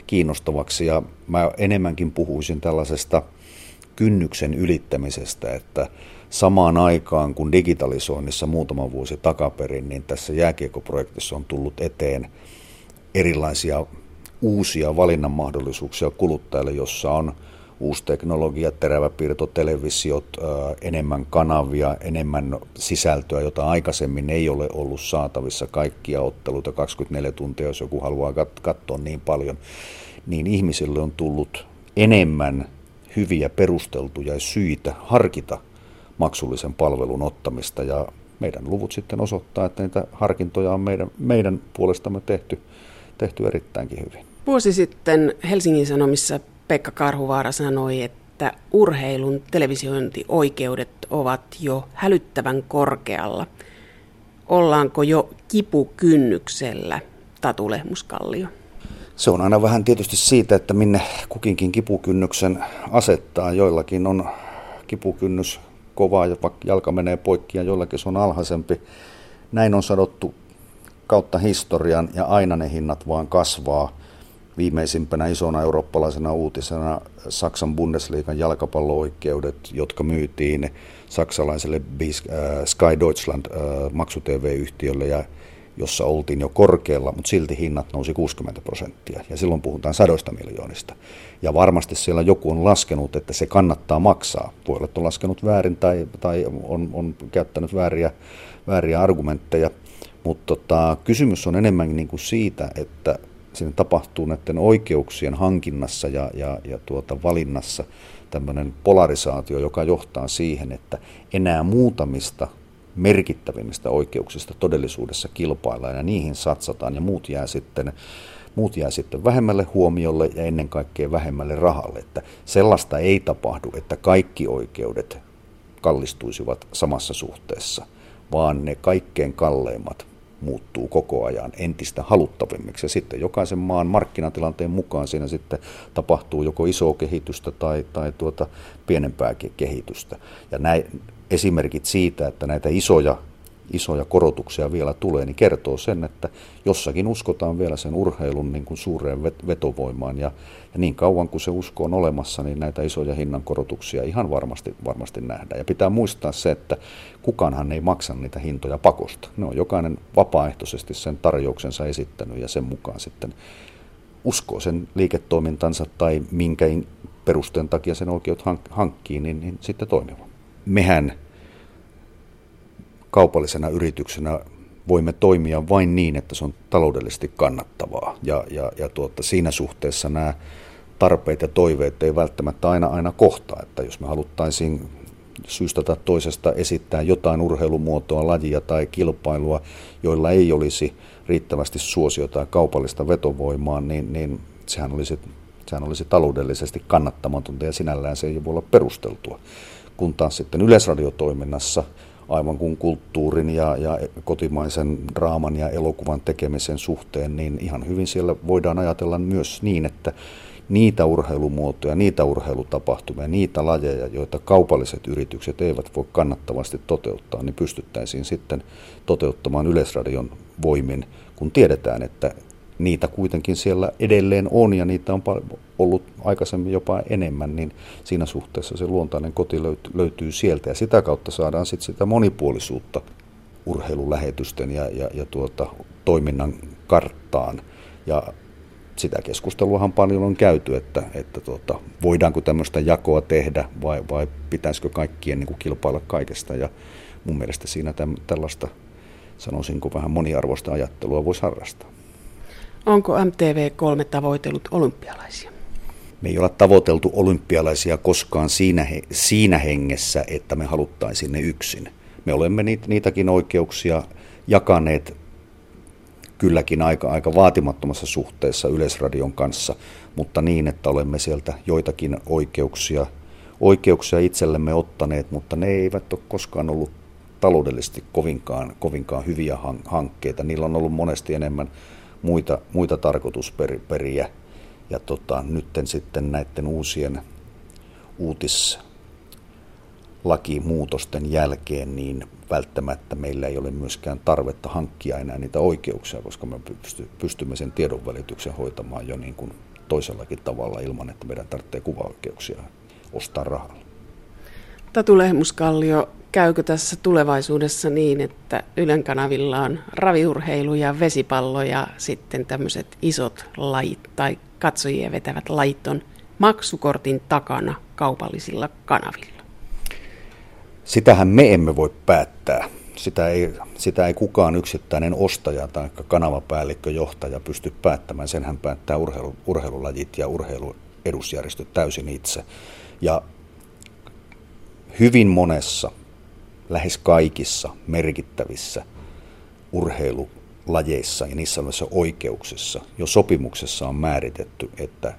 kiinnostavaksi. Ja mä enemmänkin puhuisin tällaisesta kynnyksen ylittämisestä, että samaan aikaan kun digitalisoinnissa muutama vuosi takaperin, niin tässä jääkiekkoprojektissa on tullut eteen erilaisia uusia valinnanmahdollisuuksia kuluttajille, jossa on uusi teknologia, teräväpiirto, televisiot, enemmän kanavia, enemmän sisältöä, jota aikaisemmin ei ole ollut saatavissa. Kaikkia otteluita kaksikymmentäneljä tuntia, jos joku haluaa kat- katsoa niin paljon, niin ihmisille on tullut enemmän hyviä perusteltuja syitä harkita maksullisen palvelun ottamista. Ja meidän luvut sitten osoittaa, että niitä harkintoja on meidän, meidän puolestamme tehty, tehty erittäinkin hyvin. Vuosi sitten Helsingin Sanomissa Pekka Karhuvaara sanoi, että urheilun televisiointioikeudet ovat jo hälyttävän korkealla. Ollaanko jo kipukynnyksellä, Tatu Lehmuskallio? Se on aina vähän tietysti siitä, että minne kukinkin kipukynnyksen asettaa. Joillakin on kipukynnys kovaa, jopa jalka menee poikki ja joillakin se on alhaisempi. Näin on sanottu kautta historian ja aina ne hinnat vaan kasvaa. Viimeisimpänä isona eurooppalaisena uutisena Saksan Bundesliigan jalkapallo-oikeudet, jotka myytiin saksalaiselle Sky Deutschland maksu-tv-yhtiölle, ja jossa oltiin jo korkealla, mutta silti hinnat nousi kuusikymmentä prosenttia, ja silloin puhutaan sadoista miljoonista. Ja varmasti siellä joku on laskenut, että se kannattaa maksaa. Voi olla, että on laskenut väärin tai, tai on, on käyttänyt vääriä, vääriä argumentteja, mutta tota, kysymys on enemmän niin kuin siitä, että siinä tapahtuu näiden oikeuksien hankinnassa ja, ja, ja tuota valinnassa tämmöinen polarisaatio, joka johtaa siihen, että enää muutamista merkittävimmistä oikeuksista todellisuudessa kilpaillaan ja niihin satsataan ja muut jää sitten, muut jää sitten vähemmälle huomiolle ja ennen kaikkea vähemmälle rahalle. Että sellaista ei tapahdu, että kaikki oikeudet kallistuisivat samassa suhteessa, vaan ne kaikkein kalleimmat muuttuu koko ajan entistä haluttavimmiksi. Ja sitten jokaisen maan markkinatilanteen mukaan siinä sitten tapahtuu joko isoa kehitystä tai, tai tuota pienempääkin kehitystä. Ja näin, esimerkit siitä, että näitä isoja, isoja korotuksia vielä tulee, niin kertoo sen, että jossakin uskotaan vielä sen urheilun niin kuin suureen vetovoimaan. Ja, ja niin kauan kuin se usko on olemassa, niin näitä isoja hinnankorotuksia ihan varmasti, varmasti nähdään. Ja pitää muistaa se, että kukaanhan ei maksa niitä hintoja pakosta. Ne on jokainen vapaaehtoisesti sen tarjouksensa esittänyt ja sen mukaan sitten uskoo sen liiketoimintansa tai minkä perusteen takia sen oikeut hank- hankkii, niin, niin sitten toimiva. Mehän kaupallisena yrityksenä voimme toimia vain niin, että se on taloudellisesti kannattavaa. Ja, ja, ja tuota, siinä suhteessa nämä tarpeet ja toiveet ei välttämättä aina, aina kohtaa. Että jos me haluttaisiin syystä tai toisesta esittää jotain urheilumuotoa, lajia tai kilpailua, joilla ei olisi riittävästi suosiota ja kaupallista vetovoimaa, niin, niin sehän, olisi, sehän olisi taloudellisesti kannattamatonta ja sinällään se ei voi olla perusteltua. Kun taas sitten yleisradiotoiminnassa, aivan kuin kulttuurin ja, ja kotimaisen draaman ja elokuvan tekemisen suhteen, niin ihan hyvin siellä voidaan ajatella myös niin, että niitä urheilumuotoja, niitä urheilutapahtumia, niitä lajeja, joita kaupalliset yritykset eivät voi kannattavasti toteuttaa, niin pystyttäisiin sitten toteuttamaan Yleisradion voimin, kun tiedetään, että niitä kuitenkin siellä edelleen on ja niitä on ollut aikaisemmin jopa enemmän, niin siinä suhteessa se luontainen koti löytyy sieltä ja sitä kautta saadaan sitten sitä monipuolisuutta urheilulähetysten ja, ja, ja tuota, toiminnan karttaan. Ja sitä keskusteluahan paljon on käyty, että, että tuota, voidaanko tämmöistä jakoa tehdä vai, vai pitäisikö kaikkien niin kuin kilpailla kaikesta, ja mun mielestä siinä täm, tällaista sanoisinko vähän moniarvoista ajattelua voisi harrastaa. Onko M T V kolme tavoitellut olympialaisia? Me ei olla tavoiteltu olympialaisia koskaan siinä, siinä hengessä, että me haluttaisiin ne yksin. Me olemme niitäkin oikeuksia jakaneet kylläkin aika, aika vaatimattomassa suhteessa Yleisradion kanssa, mutta niin, että olemme sieltä joitakin oikeuksia, oikeuksia itsellemme ottaneet, mutta ne eivät ole koskaan ollut taloudellisesti kovinkaan, kovinkaan hyviä hankkeita. Niillä on ollut monesti enemmän muita, muita tarkoitusperiä, ja tota, nytten sitten näiden uusien uutislakimuutosten jälkeen niin välttämättä meillä ei ole myöskään tarvetta hankkia enää niitä oikeuksia, koska me pystymme sen tiedonvälityksen hoitamaan jo niin kuin toisellakin tavalla ilman, että meidän tarvitsee kuvaoikeuksia ostaa rahalla. Tatu Lehmuskallio, käykö tässä tulevaisuudessa niin, että Ylen kanavilla on raviurheilu ja vesipallo ja sitten tämmöiset isot lajit tai katsojia vetävät lajit on maksukortin takana kaupallisilla kanavilla? Sitähän me emme voi päättää. Sitä ei, sitä ei kukaan yksittäinen ostaja tai kanavapäällikkö, johtaja pysty päättämään. Senhän päättää urheilu, urheilulajit ja urheiluedusjärjestöt täysin itse. Ja hyvin monessa, lähes kaikissa merkittävissä urheilulajeissa ja niissä olevissa oikeuksissa jo sopimuksessa on määritetty, että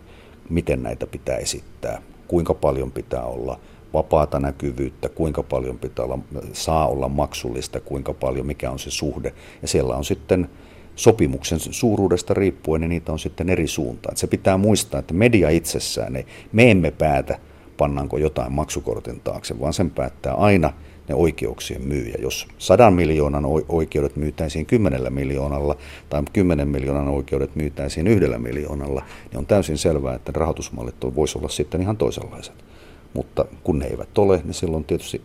miten näitä pitää esittää, kuinka paljon pitää olla vapaata näkyvyyttä, kuinka paljon pitää olla, saa olla maksullista, kuinka paljon, mikä on se suhde. Ja siellä on sitten sopimuksen suuruudesta riippuen, niin niitä on sitten eri suuntaan. Et se pitää muistaa, että media itsessään, ei, me emme päätä, pannaanko jotain maksukortin taakse, vaan sen päättää aina ne oikeuksien myyjä. Jos sadan miljoonan oikeudet myytäisiin kymmenellä miljoonalla tai kymmenen miljoonan oikeudet myytäisiin yhdellä miljoonalla, niin on täysin selvää, että rahoitusmallit voisi olla sitten ihan toisenlaiset. Mutta kun ne eivät ole, niin silloin tietysti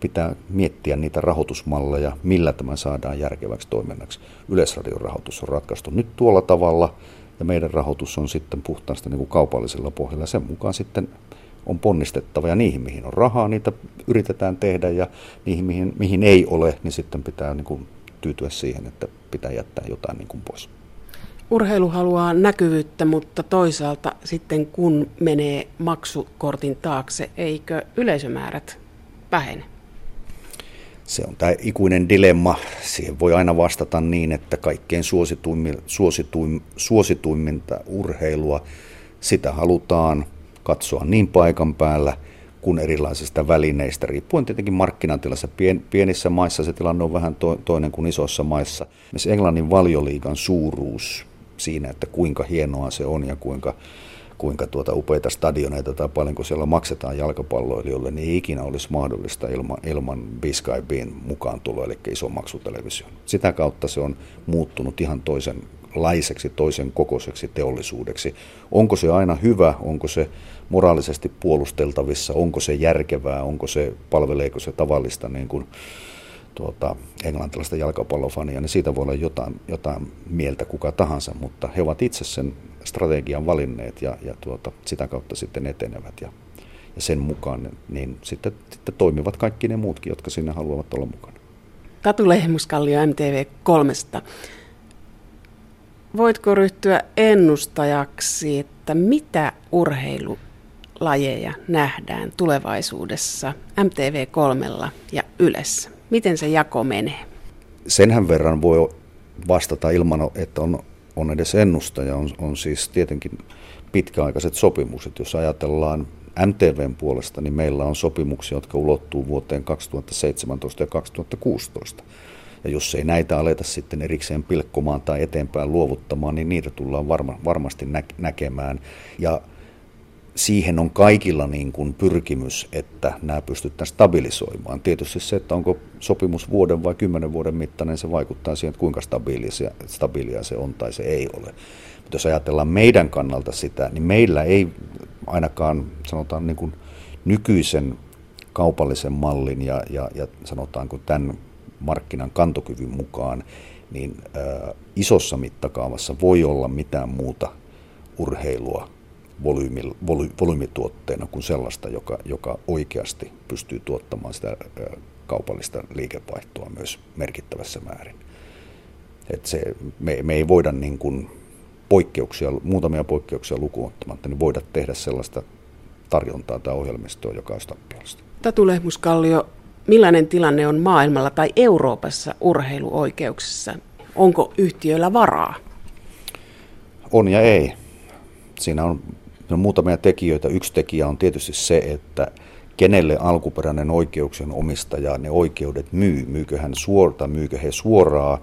pitää miettiä niitä rahoitusmalleja, millä tämä saadaan järkeväksi toiminnaksi. Yleisradion rahoitus on ratkaistu nyt tuolla tavalla, ja meidän rahoitus on sitten puhtaasti niin kuin kaupallisella pohjalla. Sen mukaan sitten on ponnistettava, ja niihin, mihin on rahaa, niitä yritetään tehdä, ja niihin, mihin, mihin ei ole, niin sitten pitää niin kuin tyytyä siihen, että pitää jättää jotain niin kuin pois. Urheilu haluaa näkyvyyttä, mutta toisaalta sitten kun menee maksukortin taakse, eikö yleisömäärät vähene? Se on tämä ikuinen dilemma. Siihen voi aina vastata niin, että kaikkein suosituim, suosituiminta urheilua, sitä halutaan katsoa niin paikan päällä kuin erilaisista välineistä, riippuen tietenkin markkinatilassa. Pien, pienissä maissa se tilanne on vähän to, toinen kuin isoissa maissa. Myös Englannin valioliigan suuruus siinä, että kuinka hienoa se on ja kuinka, kuinka tuota upeita stadioneita tai paljonko siellä maksetaan jalkapalloilijoille, niin ei ikinä olisi mahdollista ilman, ilman B-Skybin mukaantuloa, eli iso maksutelevisio. Sitä kautta se on muuttunut ihan toisen laiseksi, toisen kokoiseksi teollisuudeksi. Onko se aina hyvä, onko se moraalisesti puolusteltavissa, onko se järkevää, onko se, palveleeko se tavallista niin kuin, tuota, englantilaista jalkapallofania, niin siitä voi olla jotain, jotain mieltä kuka tahansa, mutta he ovat itse sen strategian valinneet ja, ja tuota, sitä kautta sitten etenevät ja, ja sen mukaan niin sitten, sitten toimivat kaikki ne muutkin, jotka sinne haluavat olla mukana. Tatu Lehmuskallio M T V kolmesta. Voitko ryhtyä ennustajaksi, että mitä urheilulajeja nähdään tulevaisuudessa M T V kolmella ja Ylessä? Miten se jako menee? Senhän verran voi vastata ilman, että on, on edes ennustaja. On, on siis tietenkin pitkäaikaiset sopimukset. Jos ajatellaan M T V:n puolesta, niin meillä on sopimuksia, jotka ulottuu vuoteen kaksituhattaseitsemäntoista ja kaksituhattakuusitoista. Ja jos ei näitä aleta sitten erikseen pilkkomaan tai eteenpäin luovuttamaan, niin niitä tullaan varma, varmasti nä- näkemään. Ja siihen on kaikilla niin kuin pyrkimys, että nämä pystytään stabilisoimaan. Tietysti se, että onko sopimus vuoden vai kymmenen vuoden mittainen, se vaikuttaa siihen, että kuinka stabiilia, stabiilia se on tai se ei ole. Mutta jos ajatellaan meidän kannalta sitä, niin meillä ei ainakaan sanotaan niin kuin nykyisen kaupallisen mallin ja, ja, ja sanotaanko tämän markkinan kantokyvyn mukaan, niin ä, isossa mittakaavassa voi olla mitään muuta urheilua volyymi, voly, volyymituotteena kuin sellaista, joka, joka oikeasti pystyy tuottamaan sitä ä, kaupallista liikevaihtoa myös merkittävässä määrin. Et se, me, me ei voida niin kuin poikkeuksia, muutamia poikkeuksia lukuun ottamatta, niin voida tehdä sellaista tarjontaa tai ohjelmistoa, joka on tappiollista. Tatu Lehmuskallio, millainen tilanne on maailmalla tai Euroopassa urheiluoikeuksissa? Onko yhtiöillä varaa? On ja ei. Siinä on, on muutamia tekijöitä. Yksi tekijä on tietysti se, että kenelle alkuperäinen oikeuksien omistaja ne oikeudet myy. Myykö hän suorta, myykö he suoraan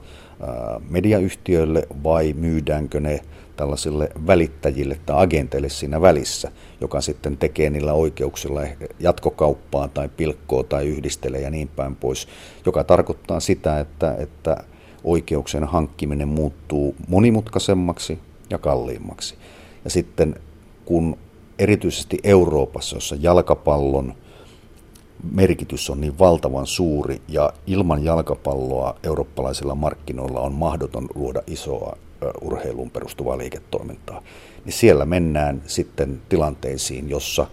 mediayhtiöille vai myydäänkö ne tällaisille välittäjille tai agenteille siinä välissä, joka sitten tekee niillä oikeuksilla jatkokauppaa tai pilkkoa tai yhdistelee ja niin päin pois, joka tarkoittaa sitä, että, että oikeuksien hankkiminen muuttuu monimutkaisemmaksi ja kalliimmaksi. Ja sitten kun erityisesti Euroopassa, jossa jalkapallon merkitys on niin valtavan suuri ja ilman jalkapalloa eurooppalaisilla markkinoilla on mahdoton luoda isoa urheiluun perustuvaa liiketoimintaa, niin siellä mennään sitten tilanteisiin, jossa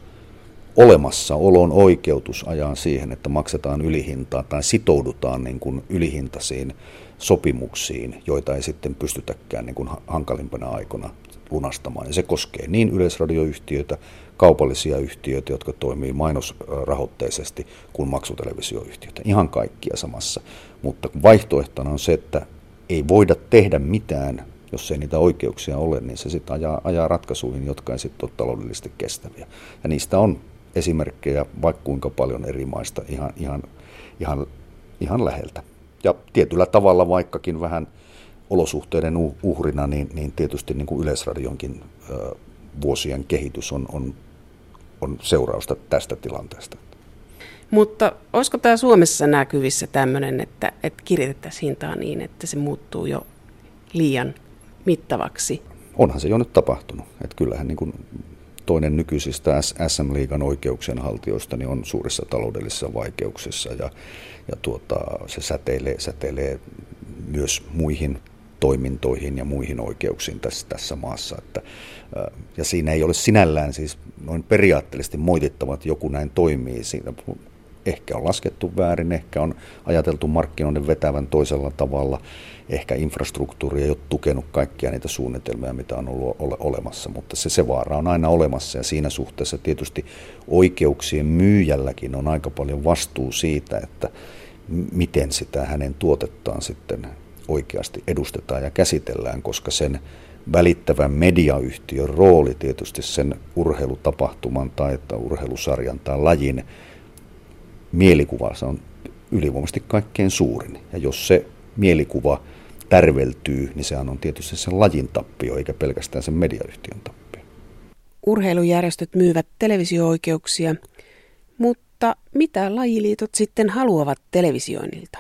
olemassaolon oikeutus ajaa siihen, että maksetaan ylihintaa tai sitoudutaan niin kuin ylihintaisiin sopimuksiin, joita ei sitten pystytäkään niin kuin hankalimpana aikana lunastamaan. Ja se koskee niin yleisradioyhtiöitä, kaupallisia yhtiöitä, jotka toimii mainosrahoitteisesti, kuin maksutelevisioyhtiöitä. Ihan kaikkia samassa. Mutta vaihtoehtona on se, että ei voida tehdä mitään, jos ei niitä oikeuksia ole, niin se sitten ajaa, ajaa ratkaisuihin, jotka ei sitten ole taloudellisesti kestäviä. Ja niistä on esimerkkejä vaikka kuinka paljon eri maista ihan, ihan, ihan, ihan läheltä. Ja tietyllä tavalla vaikkakin vähän olosuhteiden uhrina, niin, niin tietysti niin kuin Yleisradionkin ö, vuosien kehitys on, on, on seurausta tästä tilanteesta. Mutta olisiko tämä Suomessa näkyvissä tämmöinen, että, että kirjoitettaisiin hintaa niin, että se muuttuu jo liian mittavaksi? Onhan se jo nyt tapahtunut. Että kyllähän niin kuin toinen nykyisistä äs äm-liigan oikeuksien haltijoista niin on suurissa taloudellisissa vaikeuksissa ja, ja tuota, se säteilee, säteilee myös muihin toimintoihin ja muihin oikeuksiin tässä, tässä maassa. Että, ja siinä ei ole sinällään siis noin periaatteellisesti moitittava, että joku näin toimii. Siinä ehkä on laskettu väärin, ehkä on ajateltu markkinoiden vetävän toisella tavalla, ehkä infrastruktuuri ei ole tukenut kaikkia niitä suunnitelmia, mitä on ollut ole, olemassa, mutta se, se vaara on aina olemassa. Ja siinä suhteessa tietysti oikeuksien myyjälläkin on aika paljon vastuu siitä, että miten sitä hänen tuotettaan sitten oikeasti edustetaan ja käsitellään, koska sen välittävän mediayhtiön rooli tietysti sen urheilutapahtuman tai urheilusarjan tai lajin mielikuvansa on ylivoimaisesti kaikkein suurin. Ja jos se mielikuva tärveltyy, niin sehän on tietysti sen lajin tappio, eikä pelkästään sen mediayhtiön tappio. Urheilujärjestöt myyvät televisio-oikeuksia, mutta mitä lajiliitot sitten haluavat televisioinnilta?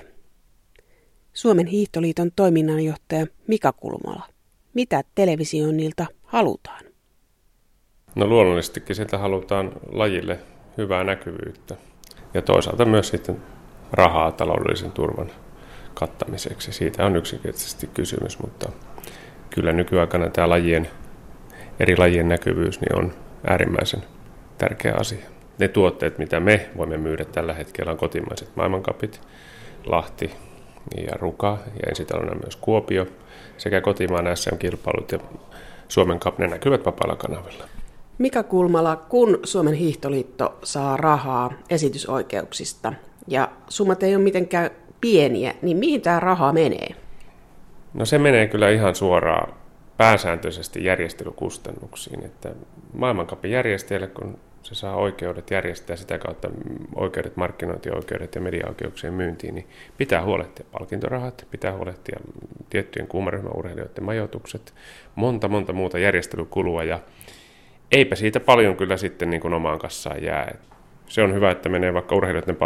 Suomen hiihtoliiton toiminnanjohtaja Mika Kulmala. Mitä televisioinnilta halutaan? No luonnollisestikin siltä halutaan lajille hyvää näkyvyyttä. Ja toisaalta myös sitten rahaa taloudellisen turvan kattamiseksi. Siitä on yksinkertaisesti kysymys, mutta kyllä nykyaikana tämä lajien, eri lajien näkyvyys niin on äärimmäisen tärkeä asia. Ne tuotteet, mitä me voimme myydä tällä hetkellä, on kotimaiset maailmankapit, Lahti ja Ruka ja ensitalona myös Kuopio sekä kotimaan äs äm-kilpailut ja Suomen Cup, ne näkyvät vapaalla kanavilla. Mika Kulmala, kun Suomen hiihtoliitto saa rahaa esitysoikeuksista ja summat ei ole mitenkään pieniä, niin mihin tämä raha menee? No se menee kyllä ihan suoraan pääsääntöisesti järjestelykustannuksiin. Että maailmancupin järjestäjälle, kun se saa oikeudet järjestää sitä kautta oikeudet, markkinointioikeudet ja mediaoikeuksien myyntiin, niin pitää huolehtia palkintorahat, pitää huolehtia tiettyjen kuumaryhmäurheilijoiden majoitukset, monta monta muuta järjestelykulua ja eipä siitä paljon kyllä sitten niin kuin omaan kassaan jää. Se on hyvä, että menee vaikka urheilijoiden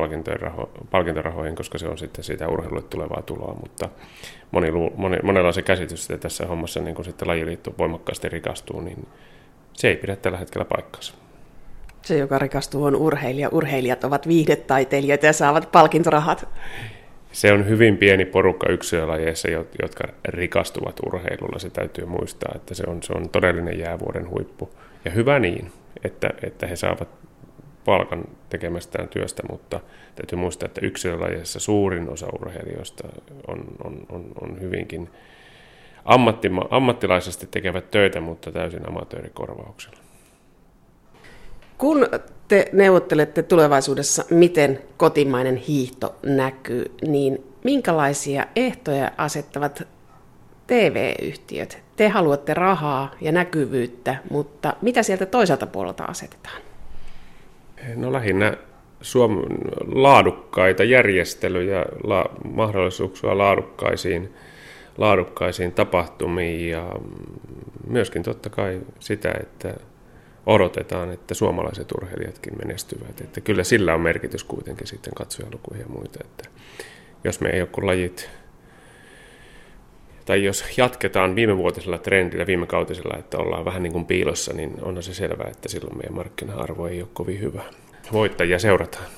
palkintorahoihin, koska se on sitten siitä urheilulle tulevaa tuloa, mutta moni, moni, monella on se käsitys, että tässä hommassa niin kun sitten lajiliitto voimakkaasti rikastuu, niin se ei pidä tällä hetkellä paikkaansa. Se, joka rikastuu, on urheilija. Urheilijat ovat viihdetaiteilijoita ja saavat palkintorahat. Se on hyvin pieni porukka yksilölajeissa, jotka rikastuvat urheilulla. Se täytyy muistaa, että se on, se on todellinen jäävuoden huippu. Ja hyvä niin, että, että he saavat palkan tekemästään työstä, mutta täytyy muistaa, että yksilölajeissa suurin osa urheilijoista on, on, on, on hyvinkin ammattima, ammattilaisesti tekevät töitä, mutta täysin amatöörikorvauksella. Kun te neuvottelette tulevaisuudessa, miten kotimainen hiihto näkyy, niin minkälaisia ehtoja asettavat tee vee-yhtiöt? Te haluatte rahaa ja näkyvyyttä, mutta mitä sieltä toiselta puolelta asetetaan? No lähinnä Suomen laadukkaita järjestelyjä, la, mahdollisuuksia laadukkaisiin, laadukkaisiin tapahtumiin ja myöskin totta kai sitä, että odotetaan, että suomalaiset urheilijatkin menestyvät. Että kyllä sillä on merkitys kuitenkin sitten katsojalukuihin ja muita. Että jos me ei ole lajit, tai jos jatketaan viimevuotisella trendillä, viimekautisella, että ollaan vähän niin kuin piilossa, niin onhan se selvää, että silloin meidän markkina-arvo ei ole kovin hyvä. Voittajia seurataan.